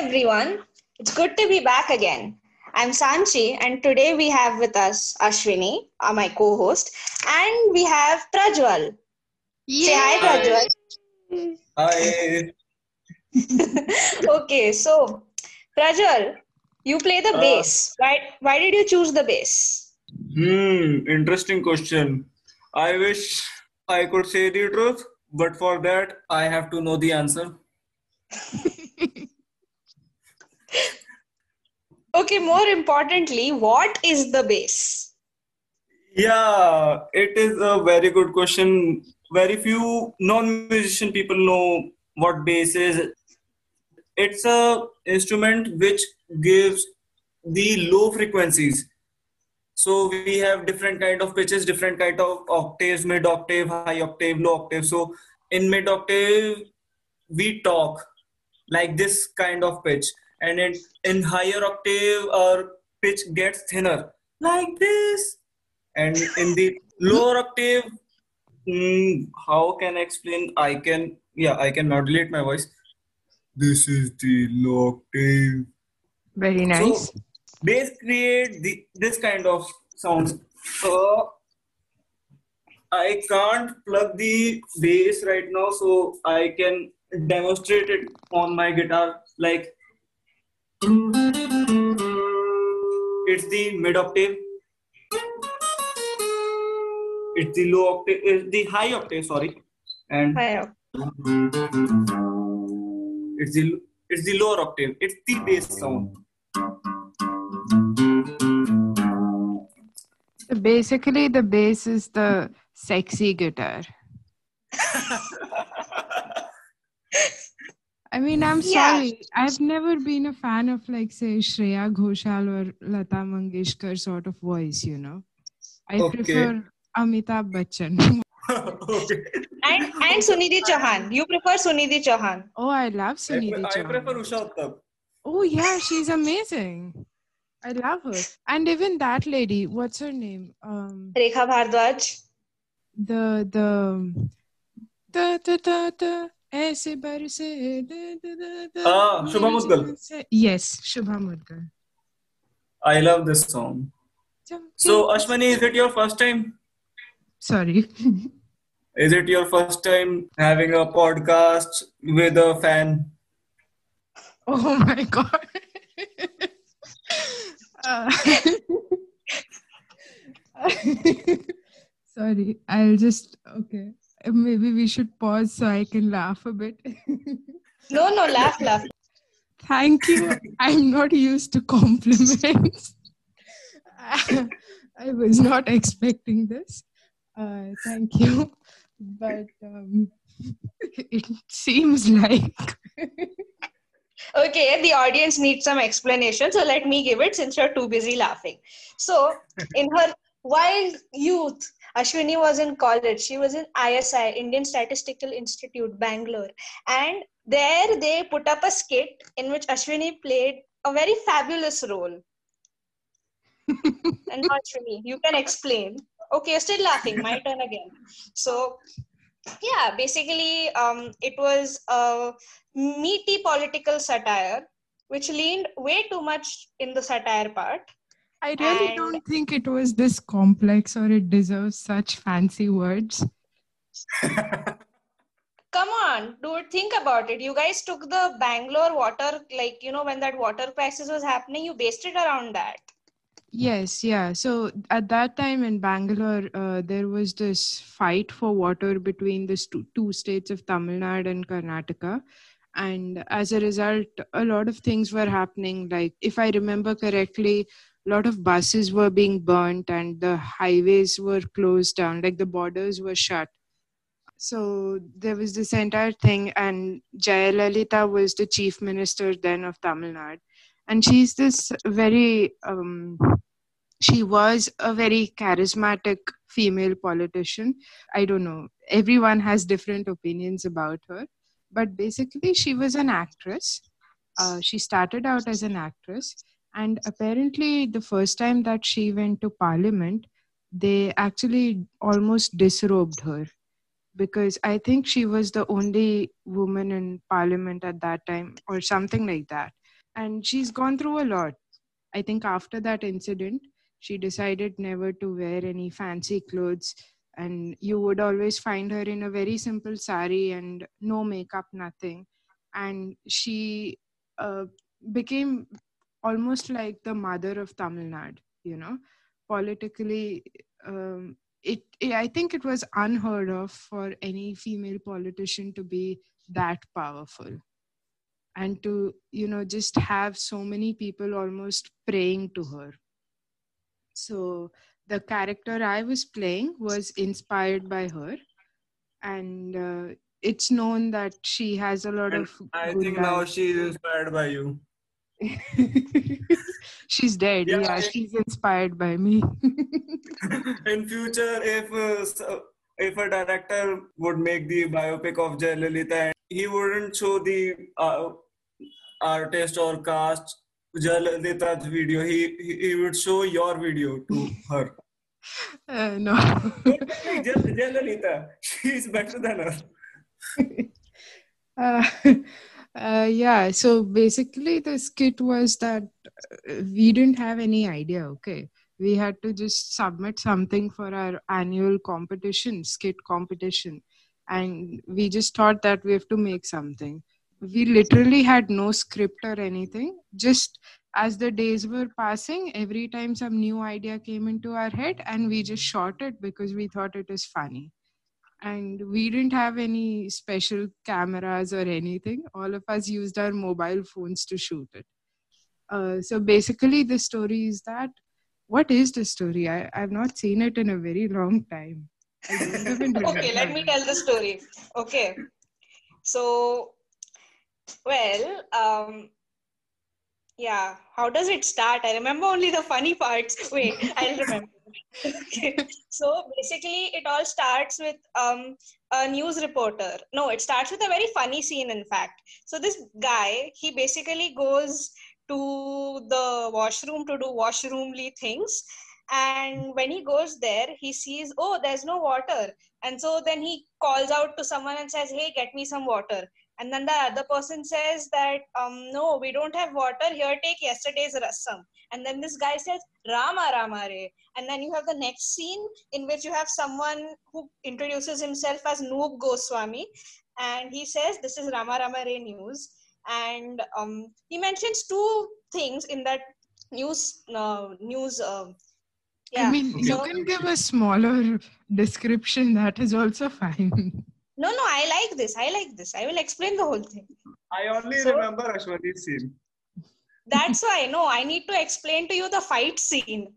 everyone. It's good to be back again. I'm Sanchi and today we have with us Ashwini, my co-host, and we have Prajwal. Yay. Say hi, Prajwal. Hi. Okay, so Prajwal, you play the bass. Why did you choose the bass? Interesting question. I wish I could say the truth, but for that I have to know the answer. Okay, more importantly, what is the bass? Yeah, it is a very good question. Very few non-musician people know what bass is. It's an instrument which gives the low frequencies. So we have different kind of pitches, different kind of octaves, mid octave, high octave, low octave. So in mid octave, we talk like this kind of pitch. And in higher octave, our pitch gets thinner, like this. And in the lower octave, how can I explain? I can modulate my voice. This is the low octave. Very nice. So, bass create this kind of sounds. So I can't plug the bass right now, so I can demonstrate it on my guitar. Like, it's the mid octave, it's the low octave, it's the high octave, sorry, and it's the lower octave, it's the bass sound. So basically, the bass is the sexy guitar. I mean, I'm sorry. Yeah. I've never been a fan of, like, say, Shreya Ghoshal or Lata Mangeshkar sort of voice, you know. I prefer Amitabh Bachchan. Okay. And Sunidhi Chauhan. You prefer Sunidhi Chauhan. Oh, I love Sunidhi Chauhan. I prefer Usha Uthup. Oh, yeah, she's amazing. I love her. And even that lady, what's her name? Rekha Bhardwaj. Shubham Mudgal. Yes, Shubham Mudgal. I love this song. So, Ashwini, is it your first time? Sorry. Is it your first time having a podcast with a fan? Oh my God. Sorry, okay. Maybe we should pause so I can laugh a bit. No, laugh. Thank you. I'm not used to compliments. I was not expecting this. Thank you. But it seems like... Okay, the audience needs some explanation. So let me give it since you're too busy laughing. So in her wild youth, Ashwini was in college. She was in ISI, Indian Statistical Institute, Bangalore. And there they put up a skit in which Ashwini played a very fabulous role. And Ashwini, you can explain. Okay, you're still laughing. My turn again. So, yeah, basically it was a meaty political satire which leaned way too much in the satire part. I really don't think it was this complex or it deserves such fancy words. Come on, dude, think about it. You guys took the Bangalore water, like, you know, when that water crisis was happening, you based it around that. Yes, yeah. So at that time in Bangalore, there was this fight for water between the two states of Tamil Nadu and Karnataka. And as a result, a lot of things were happening. Like, if I remember correctly, a lot of buses were being burnt and the highways were closed down, like the borders were shut. So there was this entire thing, and Jayalalitha was the chief minister then of Tamil Nadu. And she's this very, she was a very charismatic female politician. I don't know, everyone has different opinions about her. But basically, she was an actress. She started out as an actress. And apparently, the first time that she went to parliament, they actually almost disrobed her because I think she was the only woman in parliament at that time or something like that. And she's gone through a lot. I think after that incident, she decided never to wear any fancy clothes. And you would always find her in a very simple sari and no makeup, nothing. And she became almost like the mother of Tamil Nadu, you know. Politically, I think it was unheard of for any female politician to be that powerful. And to, you know, just have so many people almost praying to her. So the character I was playing was inspired by her. And it's known that she has a lot of... I think now she is inspired by you. She's dead. Yeah, she's inspired by me. In future, if a director would make the biopic of Jayalalitha, he wouldn't show the artist or cast Jayalalitha's video. He would show your video to her. No. Jayalalitha, she's better than us. Yeah, so basically the skit was that we didn't have any idea, okay? We had to just submit something for our annual competition, skit competition. And we just thought that we have to make something. We literally had no script or anything. Just as the days were passing, every time some new idea came into our head and we just shot it because we thought it is funny. And we didn't have any special cameras or anything. All of us used our mobile phones to shoot it. So basically the story is that, what is the story? I've not seen it in a very long time. Okay, let me tell the story. Okay. So, well, yeah, how does it start? I remember only the funny parts. Wait, I'll remember. Okay. So basically it all starts with a news reporter. No, it starts with a very funny scene, in fact. So this guy, he basically goes to the washroom to do washroomly things. And when he goes there, he sees, oh, there's no water. And so then he calls out to someone and says, hey, get me some water. And then the other person says that, no, we don't have water. Here, take yesterday's rasam. And then this guy says, Rama Rama Re. And then you have the next scene in which you have someone who introduces himself as Noob Goswami. And he says, this is Rama Rama Re news. And he mentions two things in that news. Yeah. I mean, so, you can give a smaller description. That is also fine. No, I like this. I will explain the whole thing. I only remember Ashwini's scene. That's why, no, I need to explain to you the fight scene.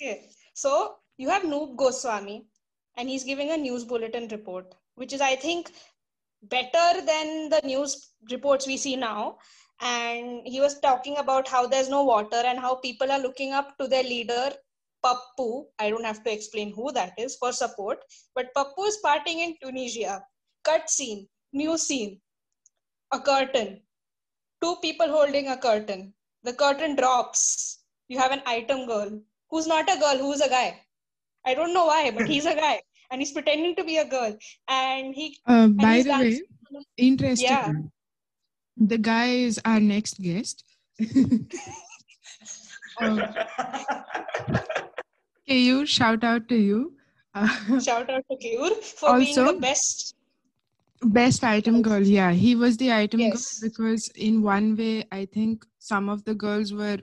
Okay. So, you have Noob Goswami and he's giving a news bulletin report, which is, I think, better than the news reports we see now. And he was talking about how there's no water and how people are looking up to their leader, Pappu. I don't have to explain who that is, for support. But Pappu is partying in Tunisia. Cut scene. New scene. A curtain. Two people holding a curtain. The curtain drops. You have an item girl. Who's not a girl, who's a guy. I don't know why, but he's a guy. And he's pretending to be a girl. And he... by the way, interesting. Yeah. The guy is our next guest. Keyur, shout out to you. Shout out to Keyur for also, being the best. Best item girl, yeah. He was the item girl because in one way, I think some of the girls were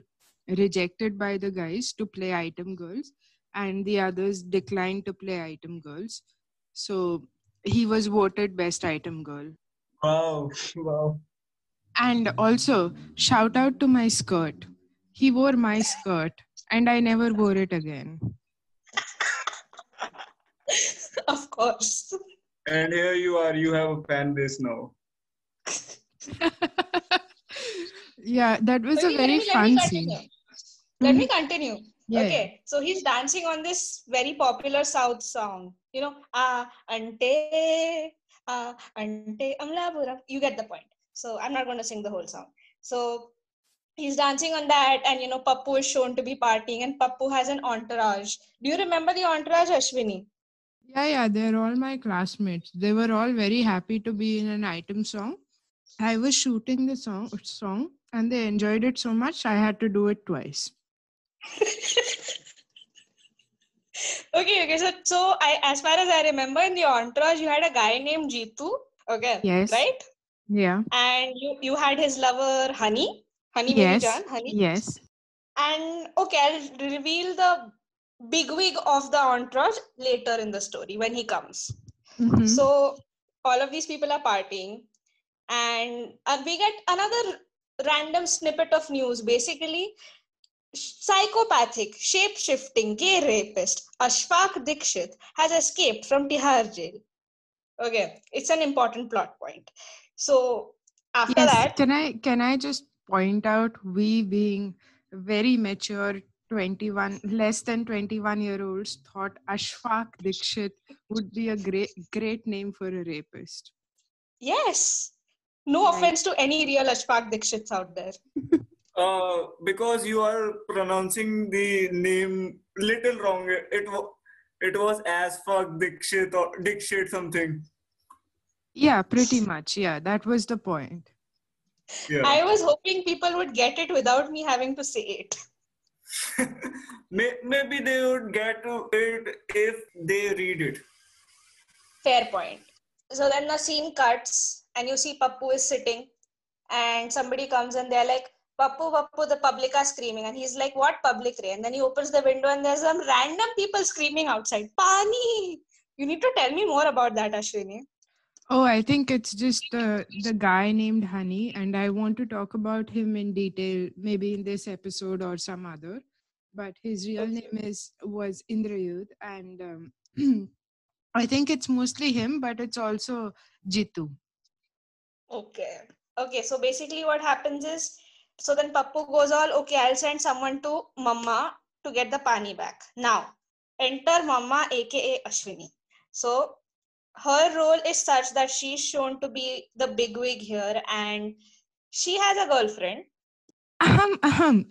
rejected by the guys to play item girls and the others declined to play item girls. So he was voted best item girl. Wow. And also, shout out to my skirt. He wore my skirt and I never wore it again. Of course. And here you are, you have a fan base now. Yeah, that was a very fun scene. Let me continue. Yeah. Okay, so he's dancing on this very popular South song. You know, ante amla bura. You get the point. So I'm not going to sing the whole song. So he's dancing on that and, you know, Pappu is shown to be partying and Pappu has an entourage. Do you remember the entourage, Ashwini? Yeah, they're all my classmates. They were all very happy to be in an item song I was shooting the song and they enjoyed it so much, I had to do it twice. Okay. So I, as far as I remember, in the entourage, you had a guy named Jeetu. Okay. Yes. Right? Yeah. And you had his lover, Honey. Honey, yes. Baby Jan. Honey. Yes. And okay, I'll reveal the bigwig of the entourage later in the story when he comes. Mm-hmm. So all of these people are partying. And we get another random snippet of news. Basically, psychopathic, shape-shifting, gay rapist Ashfaq Dikshit has escaped from Tihar jail. Okay, it's an important plot point. So after that... Can I just point out, we being very mature 21, less than 21-year-olds thought Ashfaq Dikshit would be a great name for a rapist. Yes. No offense to any real Ashfaq Dikshits out there. Because you are pronouncing the name little wrong. It was Ashfaq Dikshit or Dikshit something. Yeah, pretty much. Yeah, that was the point. Yeah. I was hoping people would get it without me having to say it. Maybe they would get to it if they read it. Fair point. So then the scene cuts. And you see Pappu is sitting and somebody comes and they're like, Pappu, the public are screaming. And he's like, what public? And then he opens the window and there's some random people screaming outside. Pani! You need to tell me more about that, Ashwini. Oh, I think it's just the guy named Honey. And I want to talk about him in detail, maybe in this episode or some other. But his real name was Indrayud. And I think it's mostly him, but it's also Jeetu. Okay. So basically what happens is, so then Pappu goes I'll send someone to Mamma to get the pani back. Now, enter Mamma, aka Ashwini. So her role is such that she's shown to be the bigwig here and she has a girlfriend.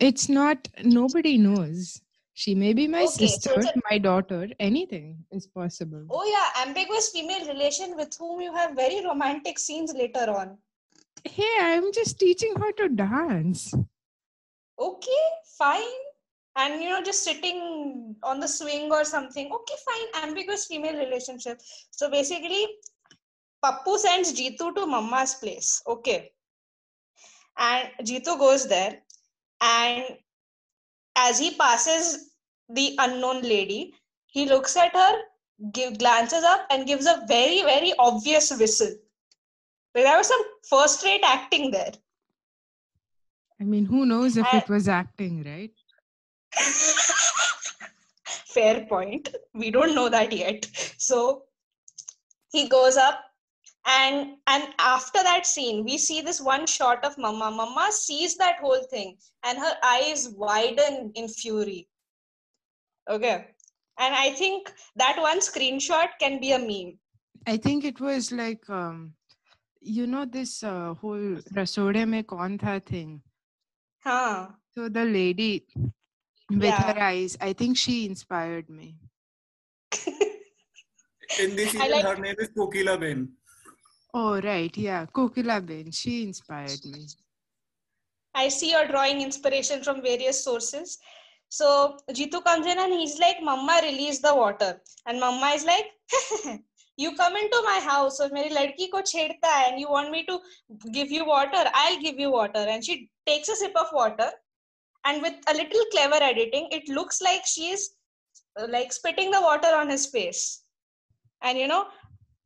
It's not, nobody knows. She may be my sister, so my daughter, anything is possible. Oh yeah, ambiguous female relation with whom you have very romantic scenes later on. Hey, I'm just teaching her to dance. Okay, fine. And just sitting on the swing or something. Okay, fine. Ambiguous female relationship. So basically, Pappu sends Jeetu to Mamma's place. Okay. And Jeetu goes there and as he passes the unknown lady, he looks at her, glances up and gives a very, very obvious whistle. But there was some first-rate acting there. I mean, who knows if it was acting, right? Fair point. We don't know that yet. So he goes up and after that scene, we see this one shot of Mamma. Mamma sees that whole thing and her eyes widen in fury. Okay. And I think that one screenshot can be a meme. I think it was like, this whole Rasode Mein Kaun Tha thing. Huh. So the lady with her eyes, I think she inspired me. In this season, her name is Kokila Ben. Oh, right. Yeah. Kokila Ben. She inspired me. I see you're drawing inspiration from various sources. So Jeetu comes in and he's like, Mamma, release the water. And Mamma is like, you come into my house and meri ladki ko chhedta hai and you want me to give you water? I'll give you water. And she takes a sip of water. And with a little clever editing, it looks like she is like spitting the water on his face. And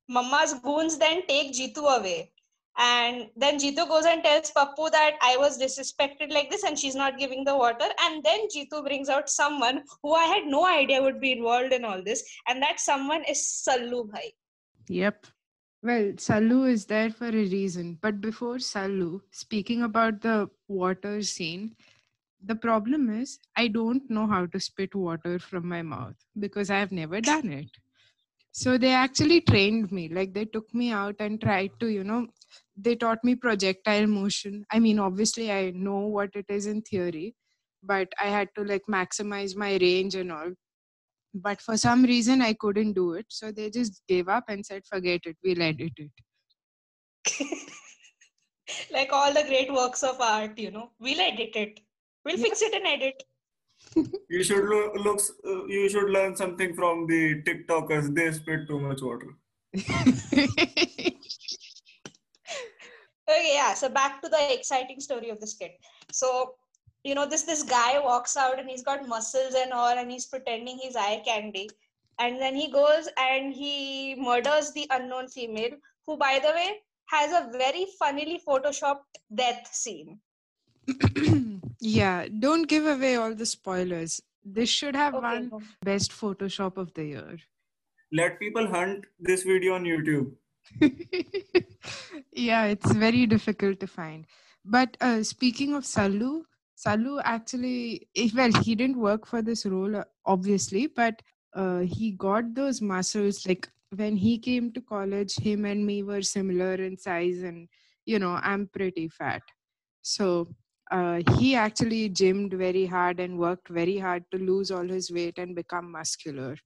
Mamma's goons then take Jeetu away. And then Jeetu goes and tells Pappu that I was disrespected like this and she's not giving the water. And then Jeetu brings out someone who I had no idea would be involved in all this. And that someone is Sallu bhai. Yep. Well, Sallu is there for a reason. But before Sallu, speaking about the water scene, the problem is I don't know how to spit water from my mouth because I have never done it. So they actually trained me, like they took me out and tried to, they taught me projectile motion. I mean, obviously I know what it is in theory, but I had to like maximize my range and all. But for some reason I couldn't do it. So they just gave up and said, forget it, we'll edit it. Like all the great works of art, you know, we'll edit it. We'll fix it and edit. You should you should learn something from the TikTokers. They spit too much water. Okay, yeah. So back to the exciting story of this kid. So, you know, this guy walks out and he's got muscles and all, and he's pretending he's eye candy. And then he goes and he murders the unknown female, who, by the way, has a very funnily photoshopped death scene. Yeah, don't give away all the spoilers. This should have won best Photoshop of the year. Let people hunt this video on YouTube. Yeah, it's very difficult to find. But speaking of Sallu actually, he didn't work for this role, obviously, but he got those muscles. Like when he came to college, him and me were similar in size and, you know, I'm pretty fat. So he actually gymmed very hard and worked very hard to lose all his weight and become muscular.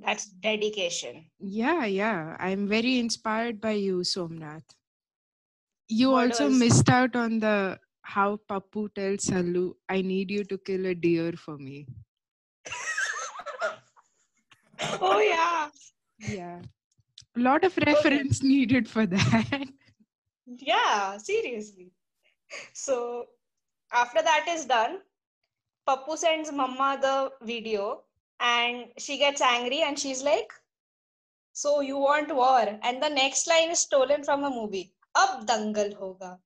That's dedication. Yeah. I'm very inspired by you, Somnath. You also missed out on the how Pappu tells Sallu, I need you to kill a deer for me. Oh, yeah. Yeah. A lot of reference needed for that. Yeah, seriously. So, after that is done, Pappu sends Mamma the video and she gets angry and she's like, so you want war? And the next line is stolen from a movie. Ab dangal hoga.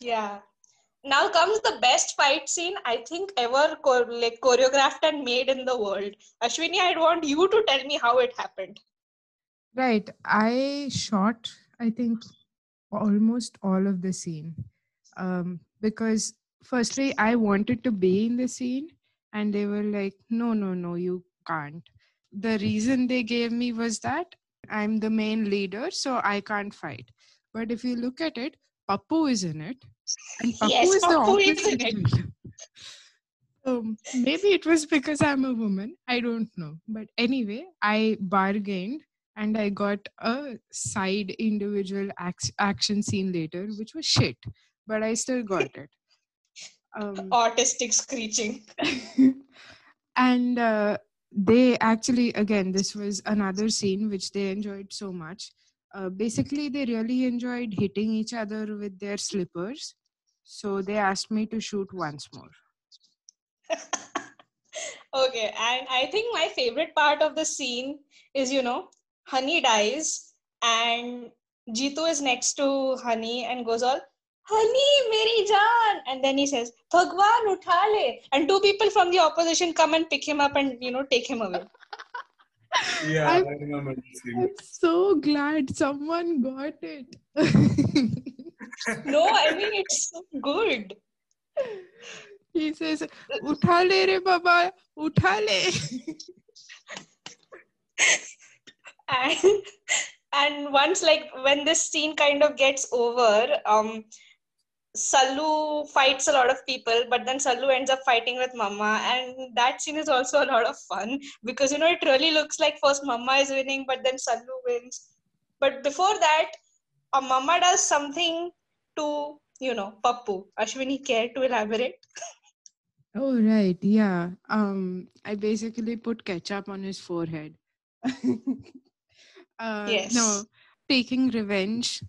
Yeah. Now comes the best fight scene I think ever choreographed and made in the world. Ashwini, I'd want you to tell me how it happened. Right. I shot, I think, almost all of the scene because firstly I wanted to be in the scene and they were like no, you can't. The reason they gave me was that I'm the main leader, so I can't fight. But if you look at it, Pappu is in it and Pappu is the opposite. Maybe it was because I'm a woman, I don't know, but anyway I bargained and I got a side individual action scene later, which was shit. But I still got it. Autistic screeching. And they actually, again, this was another scene which they enjoyed so much. Basically, they really enjoyed hitting each other with their slippers. So they asked me to shoot once more. Okay. And I think my favorite part of the scene is, you know, Honey dies and Jeetu is next to Honey and goes all, Honey, meri jaan. And then he says, Bhagwan, utha le. And two people from the opposition come and pick him up and, you know, take him away. Yeah, I remember the scene. I'm so glad someone got it. No, I mean, it's so good. He says, utha le re baba, utha le. And once, like, when this scene kind of gets over, Sallu fights a lot of people, but then Sallu ends up fighting with Mamma, and that scene is also a lot of fun because, you know, it really looks like first Mamma is winning, but then Sallu wins. But before that, Mamma does something to, you know, Pappu. Ashwini, care to elaborate? Oh, right. Yeah. I basically put ketchup on his forehead. Yes. No, taking revenge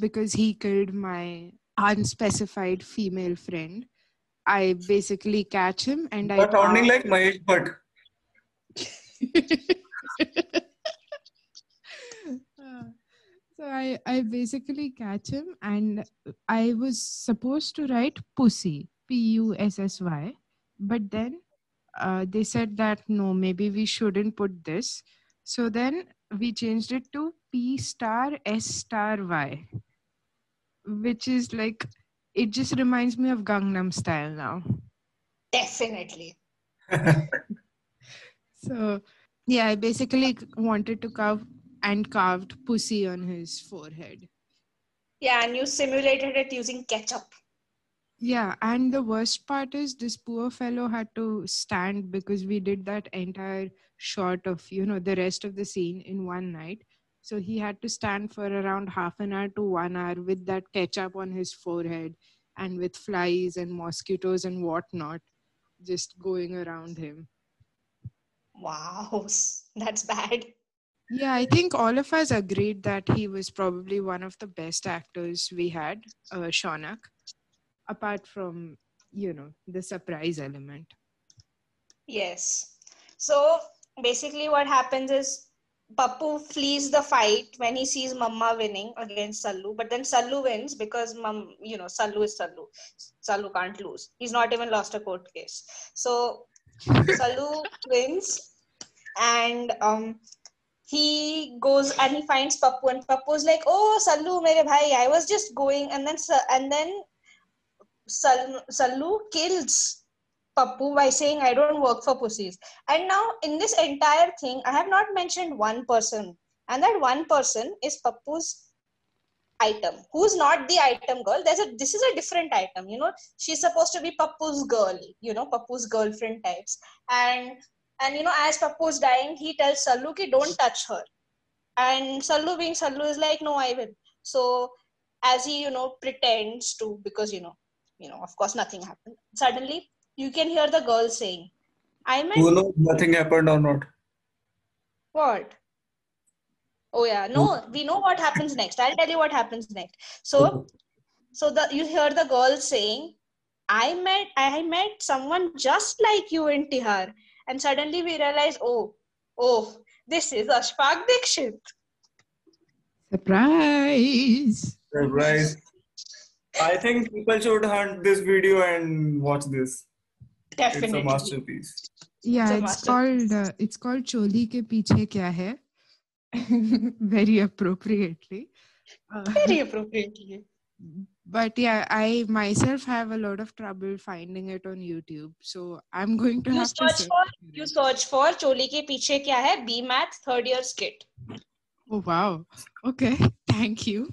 because he killed my unspecified female friend. I basically catch him and I. But sounding like Mahesh Bhatt. So I basically catch him and I was supposed to write pussy, P-U-S-S-Y, but then they said that no, maybe we shouldn't put this. So then we changed it to P*S*Y, which is like, it just reminds me of Gangnam Style now. Definitely. So, yeah, I basically wanted to carved pussy on his forehead. Yeah, and you simulated it using ketchup. Yeah, and the worst part is this poor fellow had to stand because we did that entire shot of, you know, the rest of the scene in one night. So he had to stand for around half an hour to 1 hour with that ketchup on his forehead and with flies and mosquitoes and whatnot just going around him. Wow, that's bad. Yeah, I think all of us agreed that he was probably one of the best actors we had, Shaunak, apart from, the surprise element. Yes. So basically what happens is Pappu flees the fight when he sees Mamma winning against Sallu, but then Sallu wins because Sallu is Sallu. Sallu can't lose. He's not even lost a court case. So Sallu wins and he goes and he finds Pappu, and Pappu's like, "Oh, Sallu, mere bhai, I was just going," and then Sallu kills Pappu by saying, "I don't work for pussies." And now in this entire thing, I have not mentioned one person, and that one person is Pappu's item, who's not the item girl. This is a different item, she's supposed to be Pappu's girl, Pappu's girlfriend types. And as Pappu's dying, he tells Sallu ki don't touch her, and Sallu being Sallu is like, "No, I will." So as he pretends to, because of course nothing happened. Suddenly you can hear the girl saying, "I meant." Who knows nothing happened or not? What? Oh yeah, no, we know what happens next. I'll tell you what happens next. So you hear the girl saying, I met someone just like you in Tihar," and suddenly we realize, oh, this is Ashfaq Dikshit. Surprise! I think people should hunt this video and watch this. Definitely. It's a masterpiece. Yeah, it's called Choli Ke Piche Kya Hai. Very appropriately. But yeah, I myself have a lot of trouble finding it on YouTube. So I'm going to you search for Choli Ke Piche Kya Hai B Math 3rd year's kit. Oh wow. Okay. Thank you.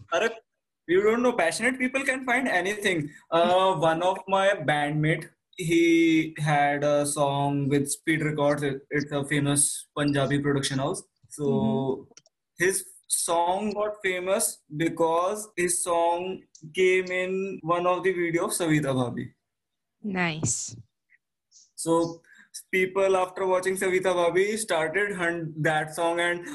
You don't know, passionate people can find anything. One of my bandmate, he had a song with Speed Records. It's a famous Punjabi production house. So his song got famous because his song came in one of the videos of Savita Bhabi. Nice. So people after watching Savita Bhabi started hunt that song, and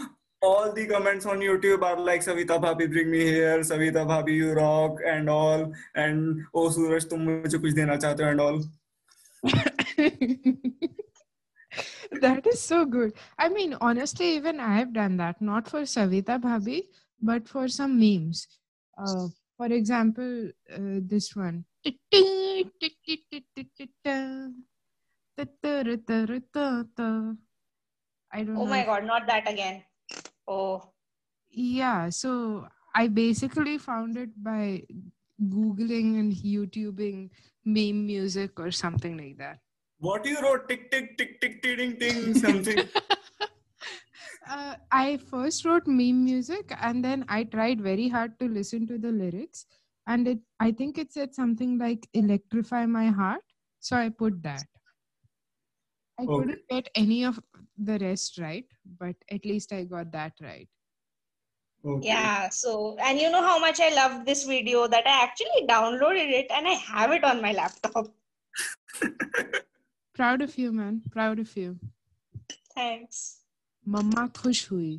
all the comments on YouTube are like, "Savita Bhabi, bring me here. Savita Bhabi, you rock," and all. And "Oh Suraj, tum mujhe kuch dena chahte ho," and all. That is so good. I mean, honestly, even I have done that. Not for Savita Bhabi, but for some memes. For example, this one. Oh my God, not that again. Oh. Yeah, so I basically found it by Googling and YouTubing meme music or something like that. What you wrote? Tick, tick, tick, tick, ting, ting, something. I first wrote meme music, and then I tried very hard to listen to the lyrics. And I think it said something like "electrify my heart." So I put that. I couldn't get any of the rest right, but at least I got that right. Okay. Yeah. So, and you know how much I loved this video that I actually downloaded it and I have it on my laptop. Proud of you, man. Proud of you. Thanks. Mama khush hui.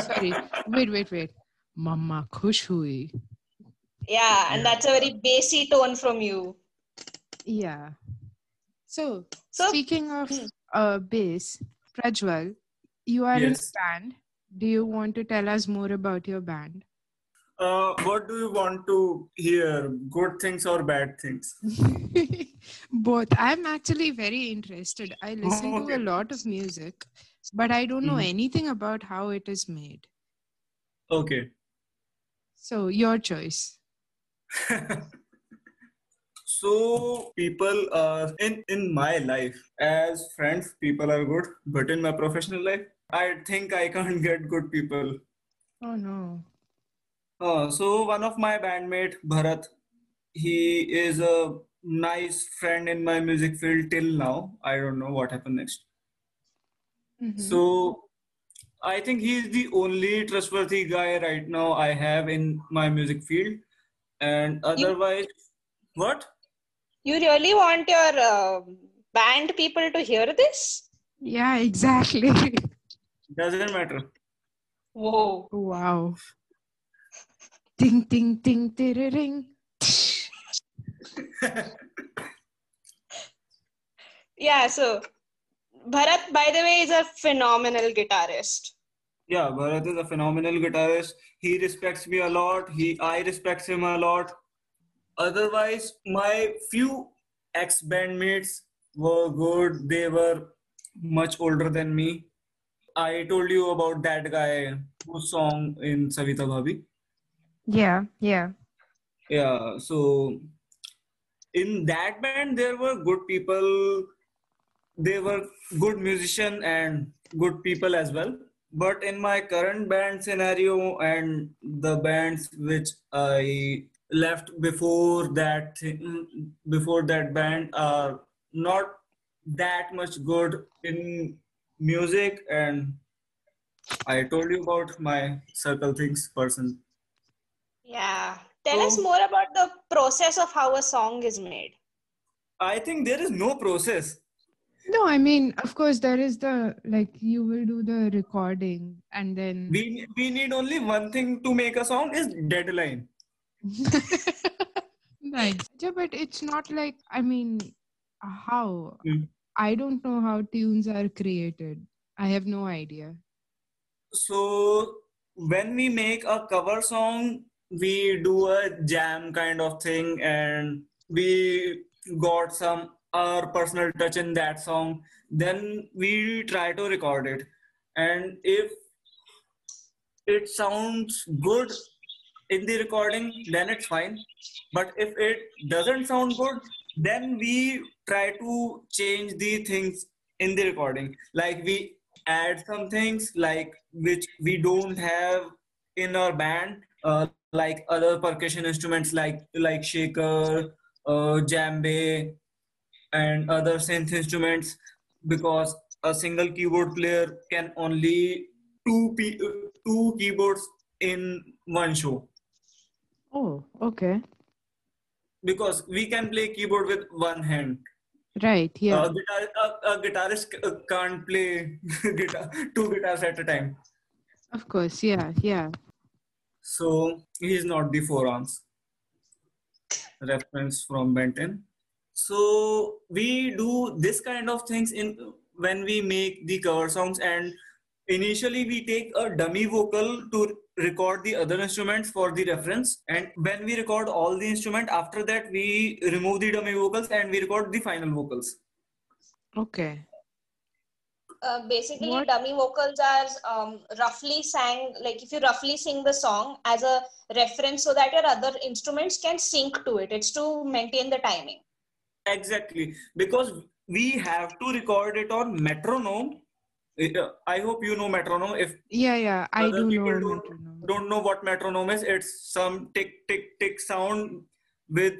Sorry. Wait. Mama khush hui. Yeah, and that's a very bassy tone from you. Yeah. So speaking of bass, Prajwal, you are in a band. Do you want to tell us more about your band? What do you want to hear? Good things or bad things? Both. I'm actually very interested. I listen to a lot of music, but I don't know anything about how it is made. Okay. So, your choice. So, people are in my life, as friends, people are good, but in my professional life, I think I can't get good people. Oh no. So one of my bandmate, Bharat, he is a nice friend in my music field till now. I don't know what happened next. So I think he is the only trustworthy guy right now I have in my music field. And otherwise, what? You really want your band people to hear this? Yeah, exactly. Doesn't matter. Whoa. Wow. Ting, ting, ting, tirring. Yeah, so Bharat, by the way, is a phenomenal guitarist. Yeah, Bharat is a phenomenal guitarist. He respects me a lot. I respect him a lot. Otherwise, my few ex-bandmates were good. They were much older than me. I told you about that guy whose song in Savita Bhabi. Yeah, yeah. Yeah, so in that band, there were good people. They were good musicians and good people as well. But in my current band scenario and the bands which I left before that band are not that much good in music, and I told you about my circle things person. Yeah. Tell us more about the process of how a song is made. I think there is no process. No, I mean, of course, there is the, like, you will do the recording and then... We need only one thing to make a song is deadline. Nice. Yeah, but it's not like, I mean, how? I don't know how tunes are created. I have no idea. So, when we make a cover song, we do a jam kind of thing and we got some... our personal touch in that song, then we try to record it, and if it sounds good in the recording, then it's fine. But if it doesn't sound good, then we try to change the things in the recording, like we add some things like which we don't have in our band, like other percussion instruments like shaker, djembe, and other synth instruments, because a single keyboard player can only two keyboards in one show. Oh, okay. Because we can play keyboard with one hand. Right, yeah. A guitarist can't play two guitars at a time. Of course, yeah, yeah. So, he's not the forearms. Reference from Benton. So we do this kind of things when we make the cover songs, and initially we take a dummy vocal to record the other instruments for the reference, and when we record all the instruments, after that we remove the dummy vocals and we record the final vocals. Okay. Basically, what? Dummy vocals are roughly sang, like if you roughly sing the song as a reference so that your other instruments can sync to it. It's to maintain the timing. Exactly, because we have to record it on metronome. I hope you know metronome. If I do know metronome. Don't know what metronome is. It's some tick tick tick sound with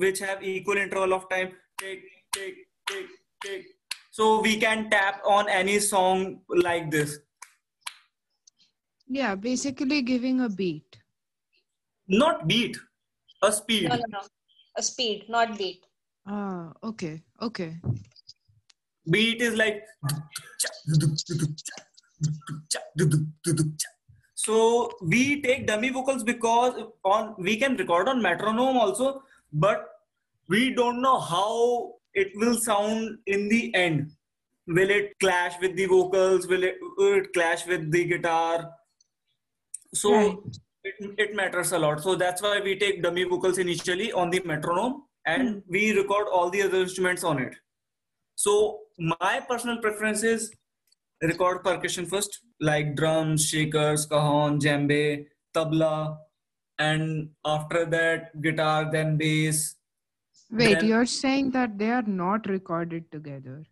which have equal interval of time. Tick tick tick tick. So we can tap on any song like this. Yeah, basically giving a beat. Not beat, a speed. No. A speed, not beat. Ah, okay, okay. Beat is like... So, we take dummy vocals because we can record on metronome also, but we don't know how it will sound in the end. Will it clash with the vocals? Will it clash with the guitar? So, right. It matters a lot. So, that's why we take dummy vocals initially on the metronome. And we record all the other instruments on it. So my personal preference is record percussion first, like drums, shakers, cajon, djembe, tabla, and after that guitar, then bass. Wait, then... you're saying that they are not recorded together?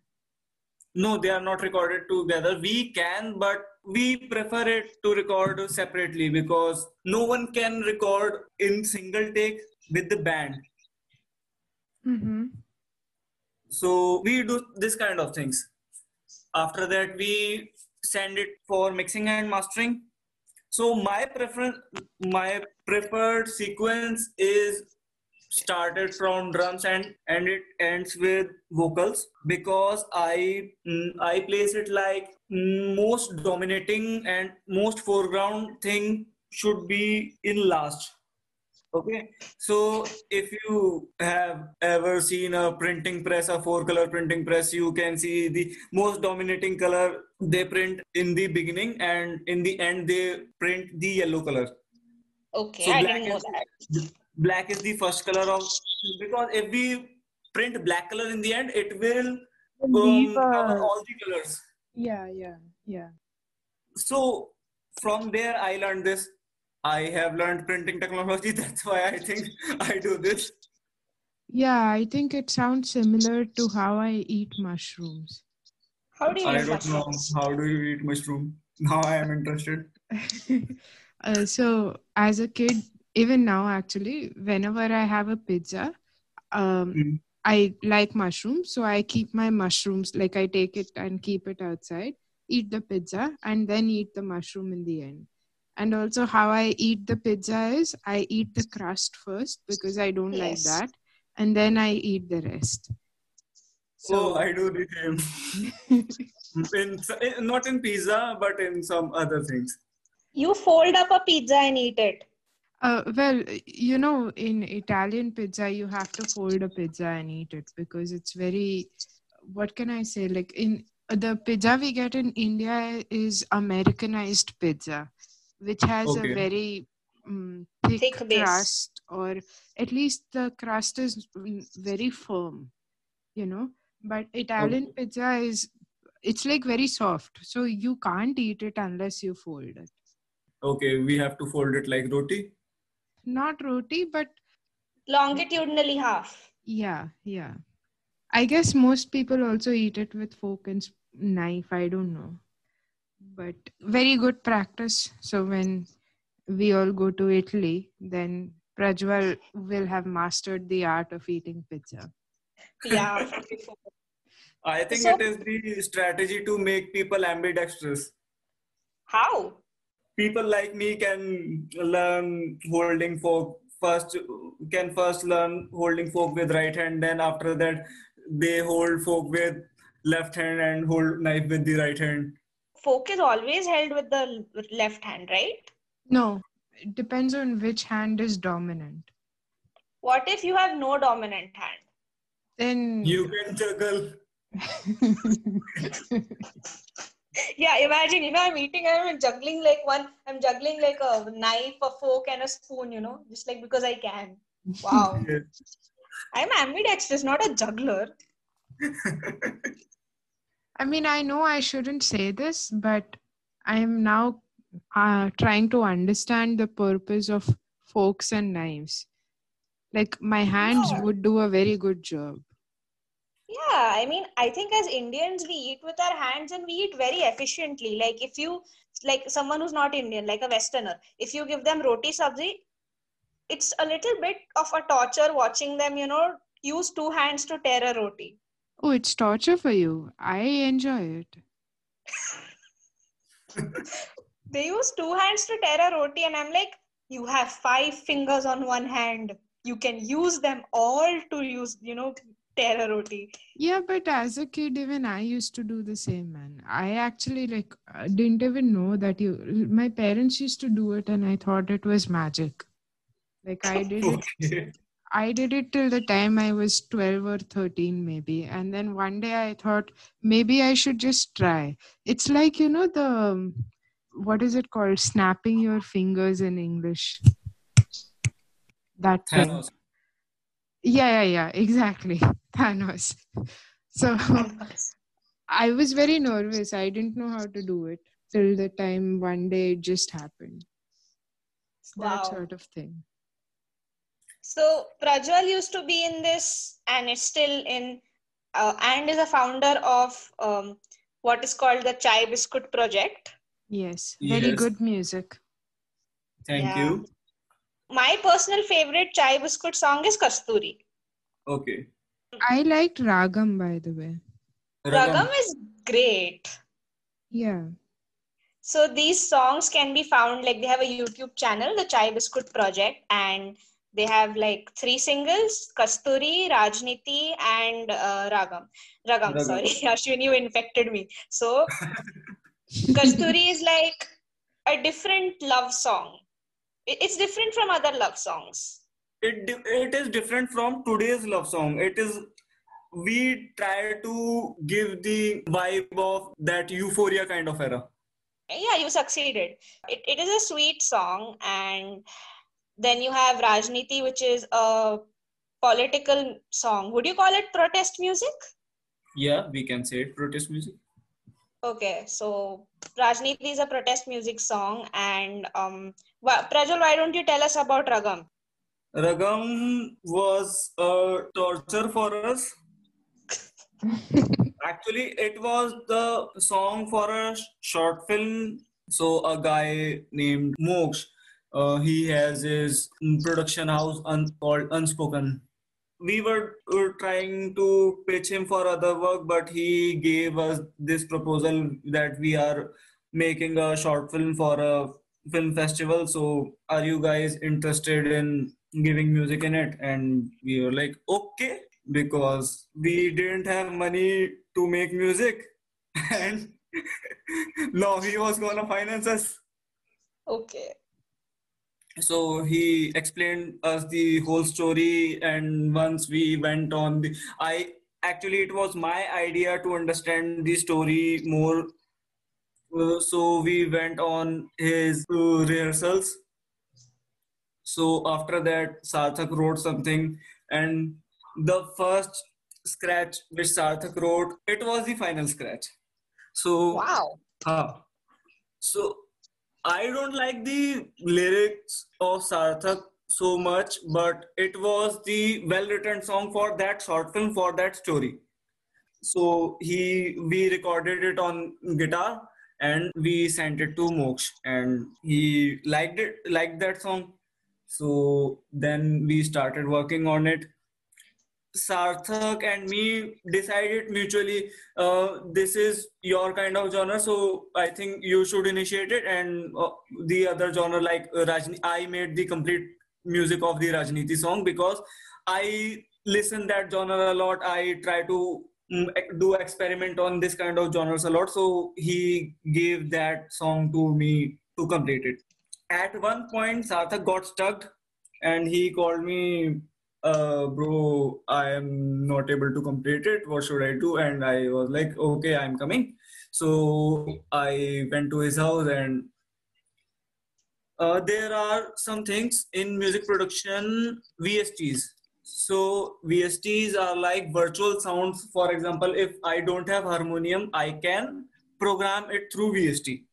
No, they are not recorded together. We can, but we prefer it to record separately because no one can record in single take with the band. Mm-hmm. So we do this kind of things. After that, we send it for mixing and mastering. So my preferred sequence is started from drums and it ends with vocals, because I place it like most dominating and most foreground thing should be in last. Okay, so if you have ever seen a printing press, a four-color printing press, you can see the most dominating color they print in the beginning, and in the end they print the yellow color. Okay, so I didn't know that. Black is the first color of, because if we print black color in the end, it will cover all the colors. Yeah, yeah, yeah. So from there I learned this. I have learned printing technology, that's why I think I do this. Yeah, I think it sounds similar to how I eat mushrooms. How do you eat mushrooms? I don't know. How do you eat mushroom? Now I am interested. So, as a kid, even now actually, whenever I have a pizza, I like mushrooms. So, I keep my mushrooms, like I take it and keep it outside, eat the pizza and then eat the mushroom in the end. And also how I eat the pizza is I eat the crust first because I don't like that. And then I eat the rest. So I do the same. Not in pizza, but in some other things. You fold up a pizza and eat it. Well, you know, in Italian pizza, you have to fold a pizza and eat it because it's very, what can I say? Like in the pizza we get in India is Americanized pizza, which has a very thick crust, or at least the crust is very firm, you know, but Italian pizza is, it's like very soft. So you can't eat it unless you fold it. Okay, we have to fold it like roti? Not roti, but... longitudinally half. Yeah, yeah. I guess most people also eat it with fork and knife, I don't know. But very good practice. So when we all go to Italy, then Prajwal will have mastered the art of eating pizza. Yeah. I think it is the strategy to make people ambidextrous. How? People like me can learn holding fork first, can first learn holding fork with right hand. Then after that, they hold fork with left hand and hold knife with the right hand. Fork is always held with the left hand, right? No, it depends on which hand is dominant. What if you have no dominant hand? Then you can juggle. Yeah, imagine, you know, I'm eating and I'm juggling like a knife, a fork and a spoon, you know, just like because I can. Wow. Yes. I'm ambidextrous, not a juggler. I mean, I know I shouldn't say this, but I am now trying to understand the purpose of forks and knives. Like, my hands would do a very good job. Yeah, I mean, I think as Indians, we eat with our hands and we eat very efficiently. Like, if you, like someone who's not Indian, like a Westerner, if you give them roti sabzi, it's a little bit of a torture watching them, you know, use two hands to tear a roti. Oh, it's torture for you. I enjoy it. They use two hands to tear a roti and I'm like, you have five fingers on one hand. You can use them all to use, you know, tear a roti. Yeah, but as a kid, even I used to do the same, man. I actually like didn't even know that my parents used to do it and I thought it was magic. Like I did it. I did it till the time I was 12 or 13 maybe. And then one day I thought, maybe I should just try. It's like, you know, the, what is it called? Snapping your fingers in English. That thing. Thanos. Yeah, exactly. Thanos. So I was very nervous. I didn't know how to do it till the time one day it just happened. That sort of thing. So, Prajwal used to be in this and is still in and is a founder of what is called the Chai Biskut Project. Yes, very good music. Thank you. My personal favorite Chai Biskut song is Kasturi. Okay. I liked Ragam, by the way. Ragam is great. Yeah. So these songs can be found, like they have a YouTube channel, the Chai Biskut Project, and they have like 3 singles, Kasturi, Rajniti, and Ragam, sorry, Ashwini, you infected me. So Kasturi is like a different love song. It's different from other love songs. It is different from today's love song. It is, we try to give the vibe of that euphoria kind of era. Yeah, you succeeded. It is a sweet song. And then you have Rajniti, which is a political song. Would you call it protest music? Yeah, we can say it, protest music. Okay, so Rajniti is a protest music song. And Prajwal, why don't you tell us about Ragam? Ragam was a torture for us. Actually, it was the song for a short film. So a guy named Moksha, he has his production house called Unspoken. We were trying to pitch him for other work, but he gave us this proposal that we are making a short film for a film festival. So are you guys interested in giving music in it? And we were like, okay, because we didn't have money to make music. And now he was going to finance us. Okay. So he explained us the whole story, and once we went on the, it was my idea to understand the story more. So we went on his rehearsals. So after that, Sarthak wrote something, and the first scratch which Sarthak wrote, it was the final scratch. So wow. So I don't like the lyrics of Sarthak so much, but it was the well-written song for that short film, for that story. So we recorded it on guitar and we sent it to Moksha, and he liked that song. So then we started working on it. Sarthak and me decided mutually, this is your kind of genre, so I think you should initiate it. And the other genre, like Rajniti, I made the complete music of the Rajniti song because I listen that genre a lot. I try to do experiment on this kind of genres a lot. So he gave that song to me to complete it. At one point, Sarthak got stuck and he called me, bro, I am not able to complete it. What should I do? And I was like, okay, I'm coming. So I went to his house, and there are some things in music production, VSTs. So VSTs are like virtual sounds. For example, if I don't have harmonium, I can program it through VST.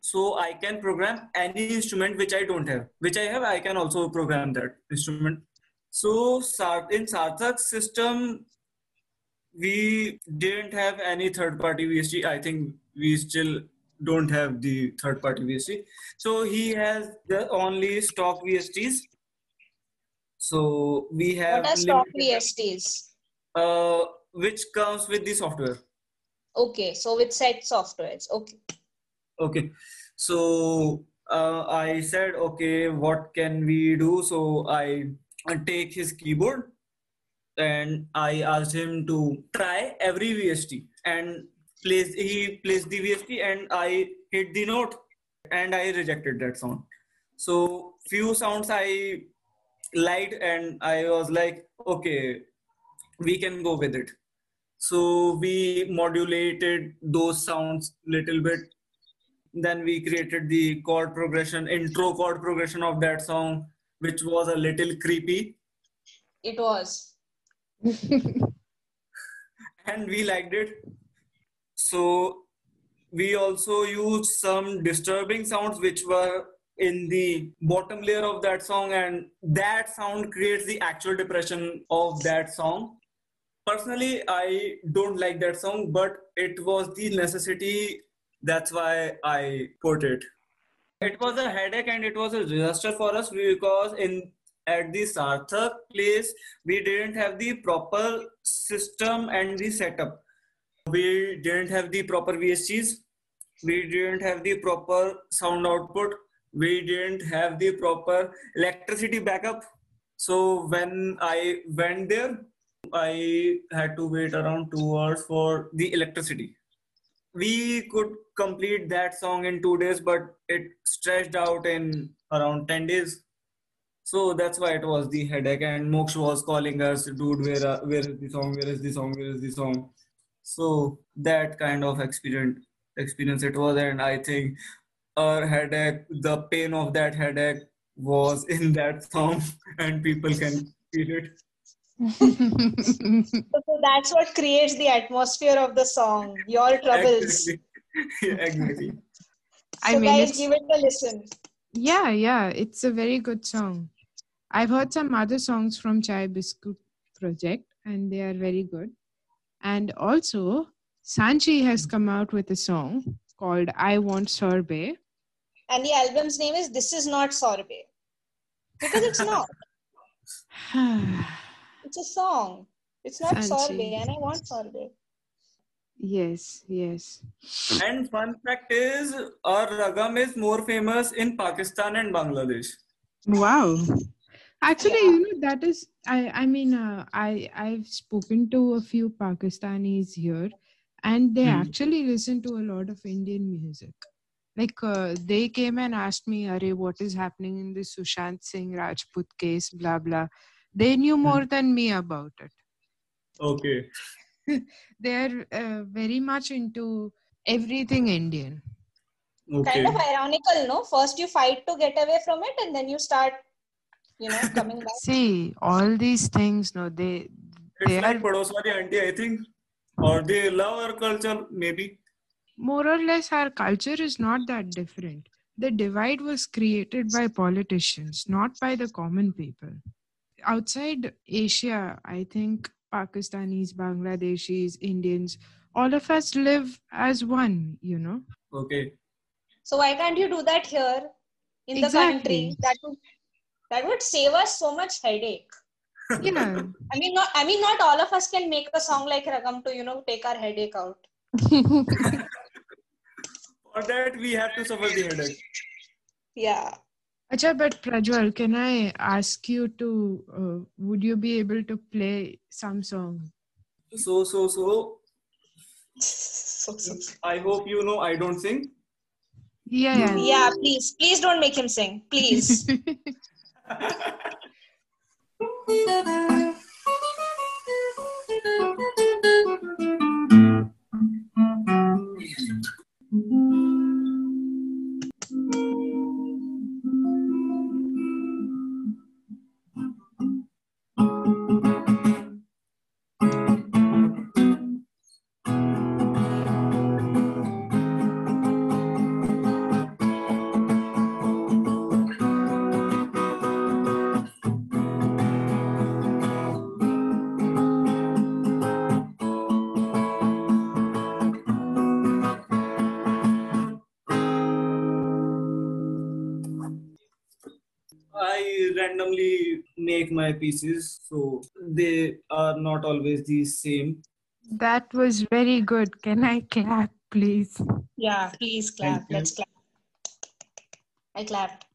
So I can program any instrument which I don't have. Which I have, I can also program that instrument. So in Sarthak's system, we didn't have any third-party VST. I think we still don't have the third-party VST. So he has the only stock VSTs. So we have... What are stock VSTs? Which comes with the software. Okay, so with set softwares. Okay. Okay. So I said, okay, what can we do? So I take his keyboard and I asked him to try every VST, and he placed the VST and I hit the note and I rejected that sound. So few sounds I liked and I was like, okay, we can go with it. So we modulated those sounds little bit. Then we created the chord progression, intro chord progression of that song, which was a little creepy. It was. And we liked it. So we also used some disturbing sounds which were in the bottom layer of that song, and that sound creates the actual depression of that song. Personally, I don't like that song, but it was the necessity. That's why I put it. It was a headache and it was a disaster for us because at the Sarthak place, we didn't have the proper system and the setup. We didn't have the proper VSTs. we didn't have the proper sound output, we didn't have the proper electricity backup. So when I went there, I had to wait around 2 hours for the electricity. We could complete that song in 2 days, but it stretched out in around 10 days. So that's why it was the headache, and Moksha was calling us, dude, where is the song? So that kind of experience it was, and I think our headache, the pain of that headache was in that song, and people can feel it. So that's what creates the atmosphere of the song, your troubles. Exactly. So guys, give it a listen. Yeah, it's a very good song. I've heard some other songs from Chai Biskut Project, and they are very good. And also, Sanchi has come out with a song called I Want Sorbet. And the album's name is This Is Not Sorbet. Because it's not. It's a song. It's not Sanchi. Sorbet, and I want sorbet. Yes. And fun fact is, our Ragam is more famous in Pakistan and Bangladesh. Wow. Actually, yeah. That is, I've spoken to a few Pakistanis here, and they actually listen to a lot of Indian music. Like, they came and asked me, "Arey, what is happening in the Sushant Singh Rajput case, blah, blah." They knew more than me about it. Okay. They're very much into everything Indian. Okay. Kind of ironical, no? First you fight to get away from it, and then you start, coming back. See, all these things, they are... It's like Padoswari auntie, I think. Or they love our culture, maybe. More or less, our culture is not that different. The divide was created by politicians, not by the common people. Outside Asia, I think Pakistanis, Bangladeshis, Indians, all of us live as one, Okay. So why can't you do that here in the country? That would save us so much headache. Yeah. Not all of us can make a song like Ragam to, take our headache out. For that, we have to suffer the headache. Yeah. Acha, but Prajwal, can I ask you to, would you be able to play some song? I hope I don't sing. Yeah. Yeah, please don't make him sing. Please. Randomly make my pieces, so they are not always the same. That was very good. Can I clap, please? Yeah, please clap. Let's clap. I clapped.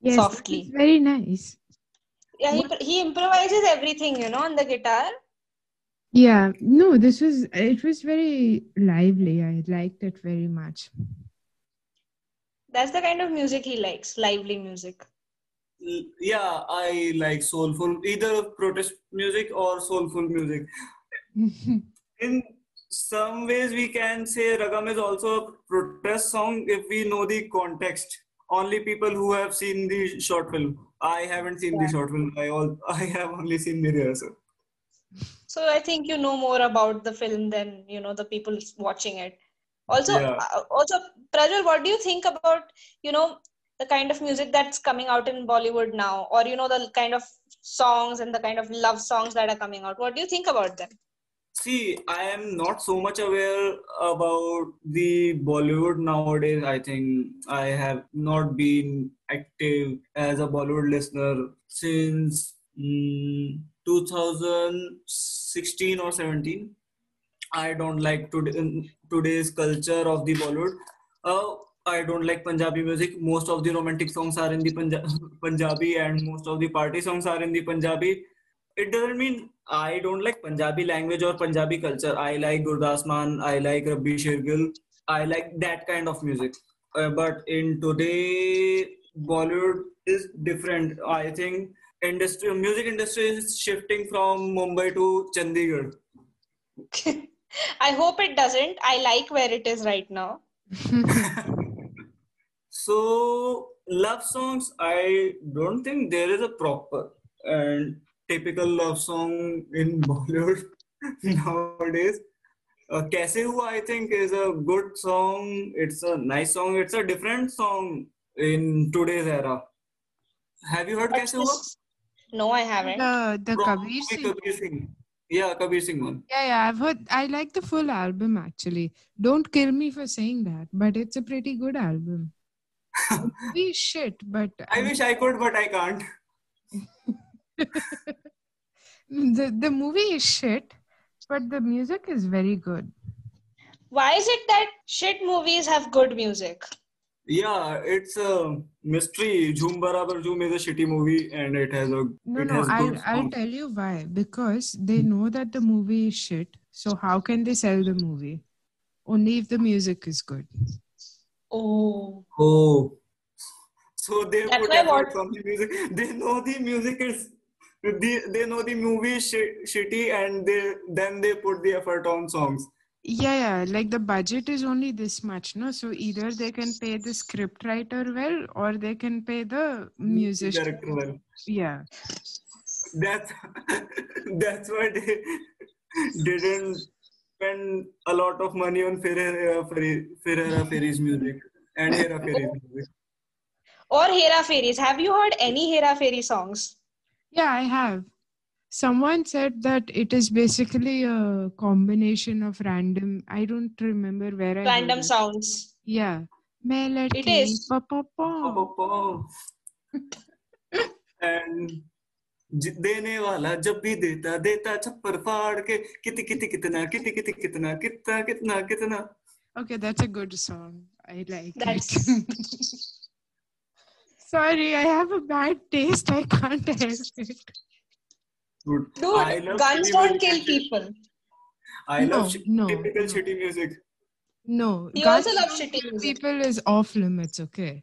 Yes, softly. Very nice. Yeah, he improvises everything, on the guitar. Yeah, no, it was very lively. I liked it very much. That's the kind of music he likes, lively music. Yeah, I like soulful, either protest music or soulful music. In some ways, we can say Ragam is also a protest song if we know the context. Only people who have seen the short film. I haven't seen the short film. I have only seen the rehearsal. So I think you know more about the film than, the people watching it. Also, yeah. Also, Prajwal, what do you think about, the kind of music that's coming out in Bollywood now, or the kind of songs and the kind of love songs that are coming out? What do you think about them? See, I am not so much aware about the Bollywood nowadays. I think I have not been active as a Bollywood listener since 2016 or 17. I don't like today's culture of the Bollywood. I don't like Punjabi music. Most of the romantic songs are in the Punjabi and most of the party songs are in the Punjabi. It doesn't mean I don't like Punjabi language or Punjabi culture. I like Gurdas Mann, I like Rabbi Shergill, I like that kind of music. But in today, Bollywood is different. I think music industry is shifting from Mumbai to Chandigarh. Okay. I hope it doesn't. I like where it is right now. So, love songs, I don't think there is a proper and typical love song in Bollywood nowadays. Kaise Hu, I think, is a good song. It's a nice song. It's a different song in today's era. Have you heard Kaise Hu? No, I haven't. The Kabir Singh. Yeah, Kabir Singh one. Yeah, I've heard. I like the full album actually. Don't kill me for saying that, but it's a pretty good album. Be shit, but I wish I could, but I can't. The movie is shit, but the music is very good. Why is it that shit movies have good music? Yeah, it's a mystery. Jhoom Barabar Jhoom is a shitty movie and it has a... I'll tell you why. Because they know that the movie is shit. So how can they sell the movie? Only if the music is good. Oh. So they put effort from the music. They know the music is... They know the movie is shitty and then they put the effort on songs. Yeah, like the budget is only this much, no? So either they can pay the script writer well or they can pay the musician. Director well. Yeah. That's why they didn't spend a lot of money on Hera Feri's music and Hera Feri's music. Or Hera Feri's. Have you heard any Hera Feri songs? Yeah, I have. Someone said that it is basically a combination of random, I don't remember where I random sounds. Yeah. Melody. It is. And dene wala jab bhi deta chappar faad ke kitna. Okay, that's a good song. I like it. Sorry, I have a bad taste. I can't help it. Dude, guns don't kill people. I love typical shitty music. No. You also love shitty music. People is off limits, okay?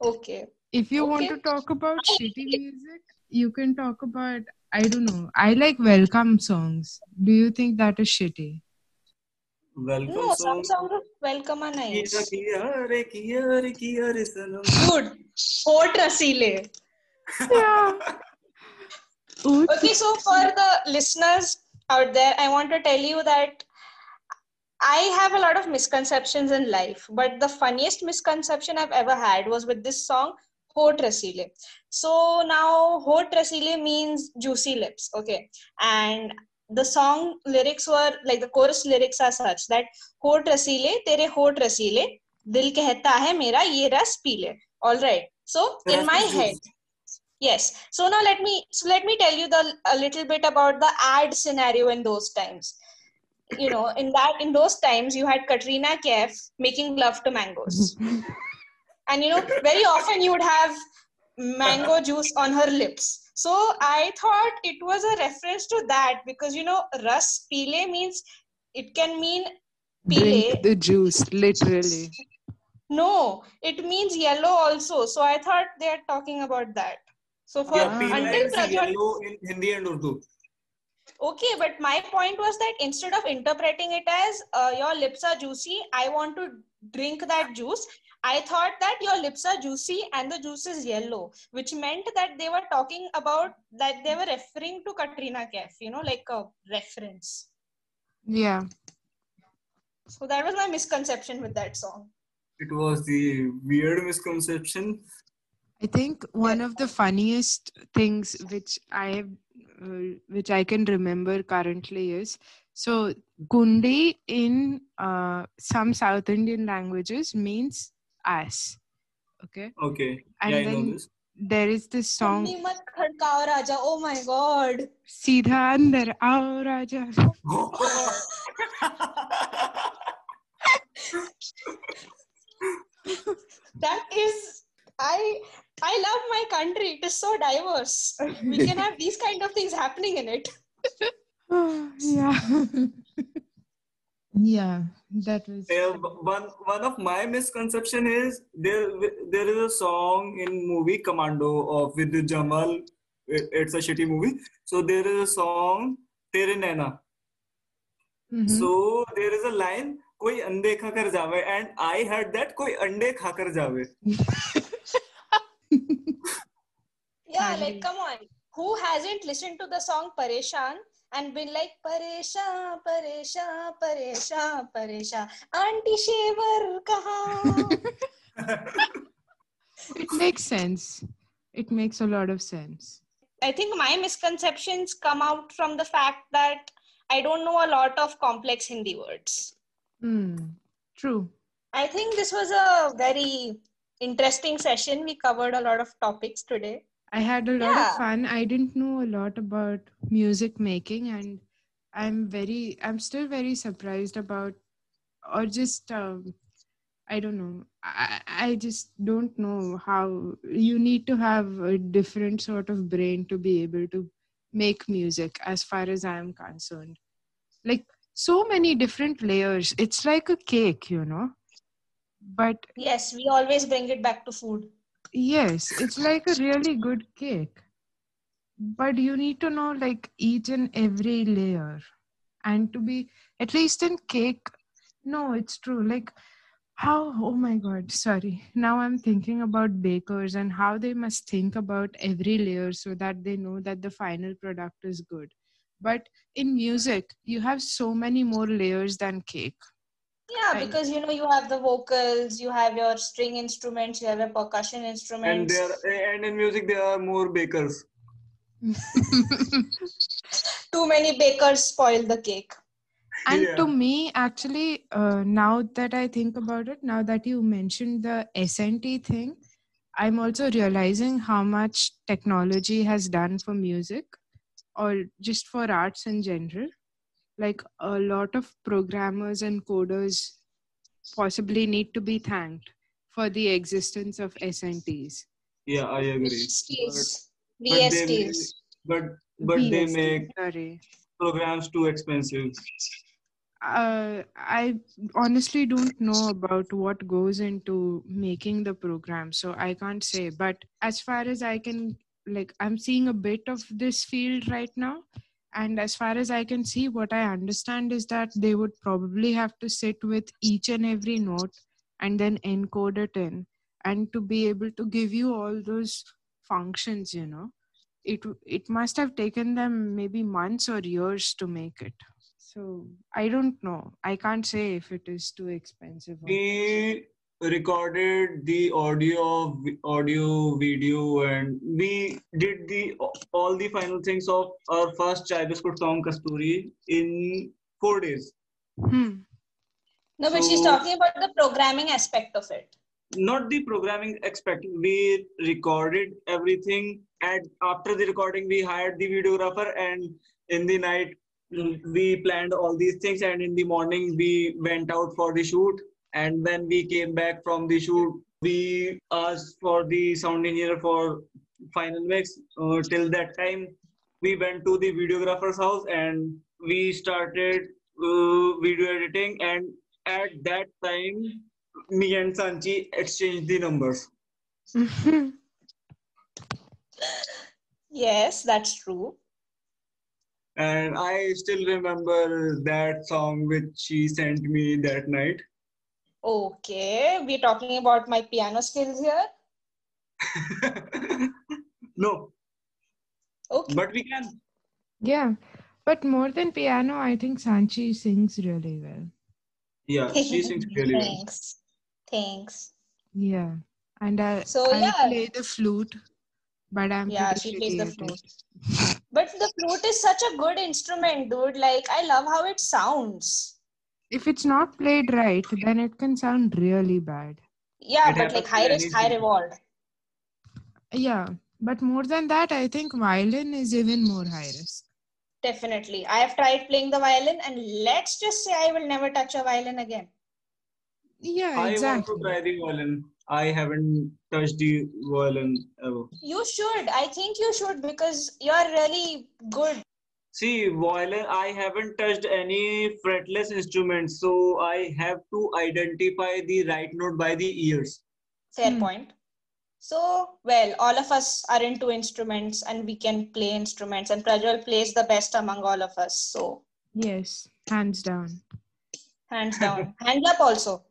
Okay. If you want to talk about shitty music, you can talk about, I don't know. I like welcome songs. Do you think that is shitty? Welcome no, song. Some songs of welcome are nice. Dude, Hot Rasile. Yeah. Okay, so for the listeners out there, I want to tell you that I have a lot of misconceptions in life, but the funniest misconception I've ever had was with this song, Hot Rasile. So now, Hot Rasile means juicy lips, okay? And the song lyrics were, like the chorus lyrics are such that, Hot Rasile, tere hot rasile, dil kehta hai mera ye ras pee le. Alright, so in my head... Yes. So now let me tell you a little bit about the ad scenario in those times. You know, in those times you had Katrina Kaif making love to mangoes. And you know, very often you would have mango juice on her lips. So I thought it was a reference to that because you know, ras peele means it can mean peele. Drink the juice, literally. No, it means yellow also. So I thought they are talking about that. So for until Prajwal in Hindi and Urdu. Okay, but my point was that instead of interpreting it as your lips are juicy, I want to drink that juice. I thought that your lips are juicy and the juice is yellow, which meant that they were talking about that they were referring to Katrina Kaif, you know, like a reference. Yeah. So that was my misconception with that song. It was the weird misconception. I think one of the funniest things which I can remember currently is, so Gundi in some South Indian languages means ass. Okay. And yeah, then I know this. there is this song. Mat khadkao Raja. Oh my God. Seedha andar aao Raja. That is, I love my country. It is so diverse. We can have these kind of things happening in it. Yeah. Yeah, that was one of my misconception is there is a song in movie Commando of Vidya Jamal. It's a shitty movie. So there is a song Tere Naina. Mm-hmm. So there is a line Koi Ande Kha Kar Jaave, and I heard that Koi Ande Kha Kar Jaave. Yeah, like come on. Who hasn't listened to the song Pareshan and been like, Pareshan, Pareshan, Pareshan, Pareshan, Auntie Shaver Kaha. It makes sense. It makes a lot of sense. I think my misconceptions come out from the fact that I don't know a lot of complex Hindi words. Mm, true. I think this was a very interesting session. We covered a lot of topics today. I had a lot of fun. I didn't know a lot about music making, and I'm still very surprised about, or just, I don't know. I just don't know how you need to have a different sort of brain to be able to make music, as far as I'm concerned. Like, so many different layers. It's like a cake, you know. But yes, we always bring it back to food. Yes, it's like a really good cake, but you need to know like each and every layer, and to be at least in cake. No, it's true. Like how, oh my God, sorry. Now I'm thinking about bakers and how they must think about every layer so that they know that the final product is good. But in music, you have so many more layers than cake. Yeah, because you know you have the vocals, you have your string instruments, you have your percussion instruments. And in music there are more bakers. Too many bakers spoil the cake. And to me, actually, now that I think about it, now that you mentioned the SNT thing, I'm also realizing how much technology has done for music or just for arts in general. Like a lot of programmers and coders possibly need to be thanked for the existence of SNTs. Yeah, I agree. VSTs. But they make programs too expensive. I honestly don't know about what goes into making the program, so I can't say. But as far as I can, like I'm seeing a bit of this field right now. And as far as I can see, what I understand is that they would probably have to sit with each and every note and then encode it in. And to be able to give you all those functions, you know, it must have taken them maybe months or years to make it. So I don't know. I can't say if it is too expensive. We recorded the audio, video, and we did all the final things of our first Chai Biskut song Kasturi in 4 days. No, but so, she's talking about the programming aspect of it. Not the programming aspect. We recorded everything, and after the recording, we hired the videographer, and in the night we planned all these things, and in the morning we went out for the shoot. And when we came back from the shoot, we asked for the sound engineer for final mix. Till that time, we went to the videographer's house and we started video editing. And at that time, me and Sanchi exchanged the numbers. Yes, that's true. And I still remember that song which she sent me that night. Okay, we're talking about my piano skills here? No. Okay. But we can. Yeah, but more than piano, I think Sanchi sings really well. Yeah, she sings really well. Thanks. Yeah, and I play the flute. But she plays the flute. But the flute is such a good instrument, dude. Like, I love how it sounds. If it's not played right, then it can sound really bad. Yeah, but like high risk, high reward. Yeah, but more than that, I think violin is even more high risk. Definitely. I have tried playing the violin and let's just say I will never touch a violin again. Yeah, exactly. I want to try the violin. I haven't touched the violin ever. You should. I think you should because you're really good. See, violin, I haven't touched any fretless instrument, so I have to identify the right note by the ears. Fair point. So, well, all of us are into instruments and we can play instruments, and Prajwal plays the best among all of us. So, yes, hands down. Hands down. Hands up also.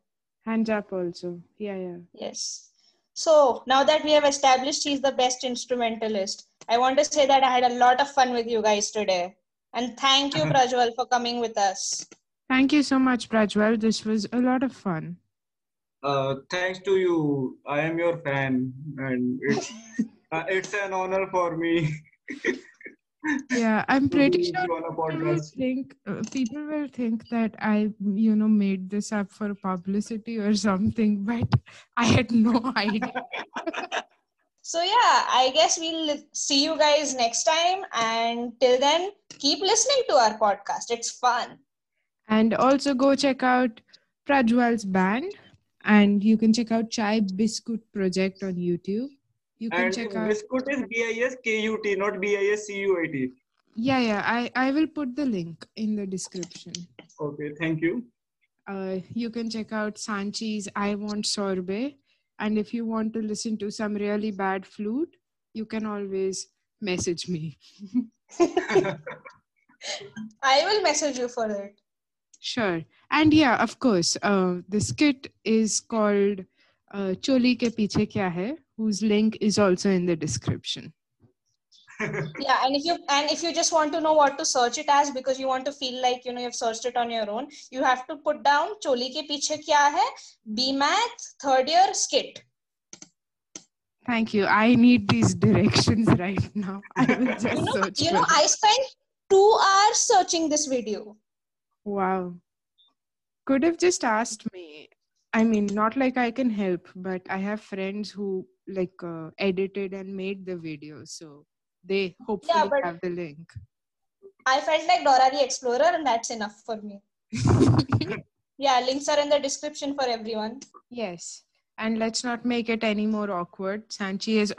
Hands up also. Yeah, yeah. Yes. So, now that we have established he's the best instrumentalist, I want to say that I had a lot of fun with you guys today. And thank you, Prajwal, for coming with us. Thank you so much, Prajwal. This was a lot of fun. Thanks to you. I am your fan and it's an honor for me. Yeah, I'm pretty sure people will think that I, you know, made this up for publicity or something, but I had no idea. So yeah, I guess we'll see you guys next time, and till then, keep listening to our podcast. It's fun. And also go check out Prajwal's band. And you can check out Chai Biskut Project on YouTube. You can check out Biskut is B-I-S-K-U-T, not B-I-S-C-U-I-T. Yeah, yeah. I will put the link in the description. Okay, thank you. You can check out Sanchi's I Want Sorbet. And if you want to listen to some really bad flute, you can always message me. I will message you for that. Sure. And yeah, of course, the skit is called Choli Ke Piche Kya Hai, whose link is also in the description. Yeah, and if you just want to know what to search it as, because you want to feel like, you know, you've searched it on your own, you have to put down Choli Ke Piche Kya Hai, B-Math, third year skit. Thank you. I need these directions right now. I will just search. You know, I spent 2 hours searching this video. Wow. Could have just asked me. I mean, not like I can help, but I have friends who like edited and made the video. So they hopefully have the link. I felt like Dora the Explorer and that's enough for me. Yeah, links are in the description for everyone. Yes. And let's not make it any more awkward. Sanchi has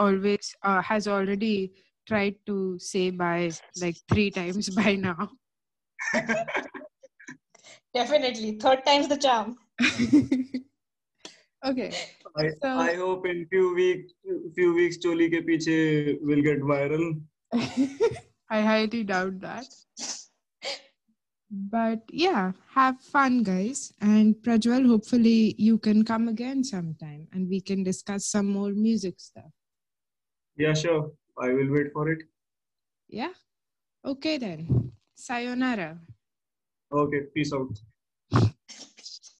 already tried to say bye like 3 times by now. Definitely. 3rd time's the charm. Okay. I hope in few weeks Choli Ke Piche will get viral. I highly doubt that. But yeah, have fun, guys. And Prajwal, hopefully you can come again sometime and we can discuss some more music stuff. Yeah, sure. I will wait for it. Yeah. Okay then. Sayonara. Okay, peace out.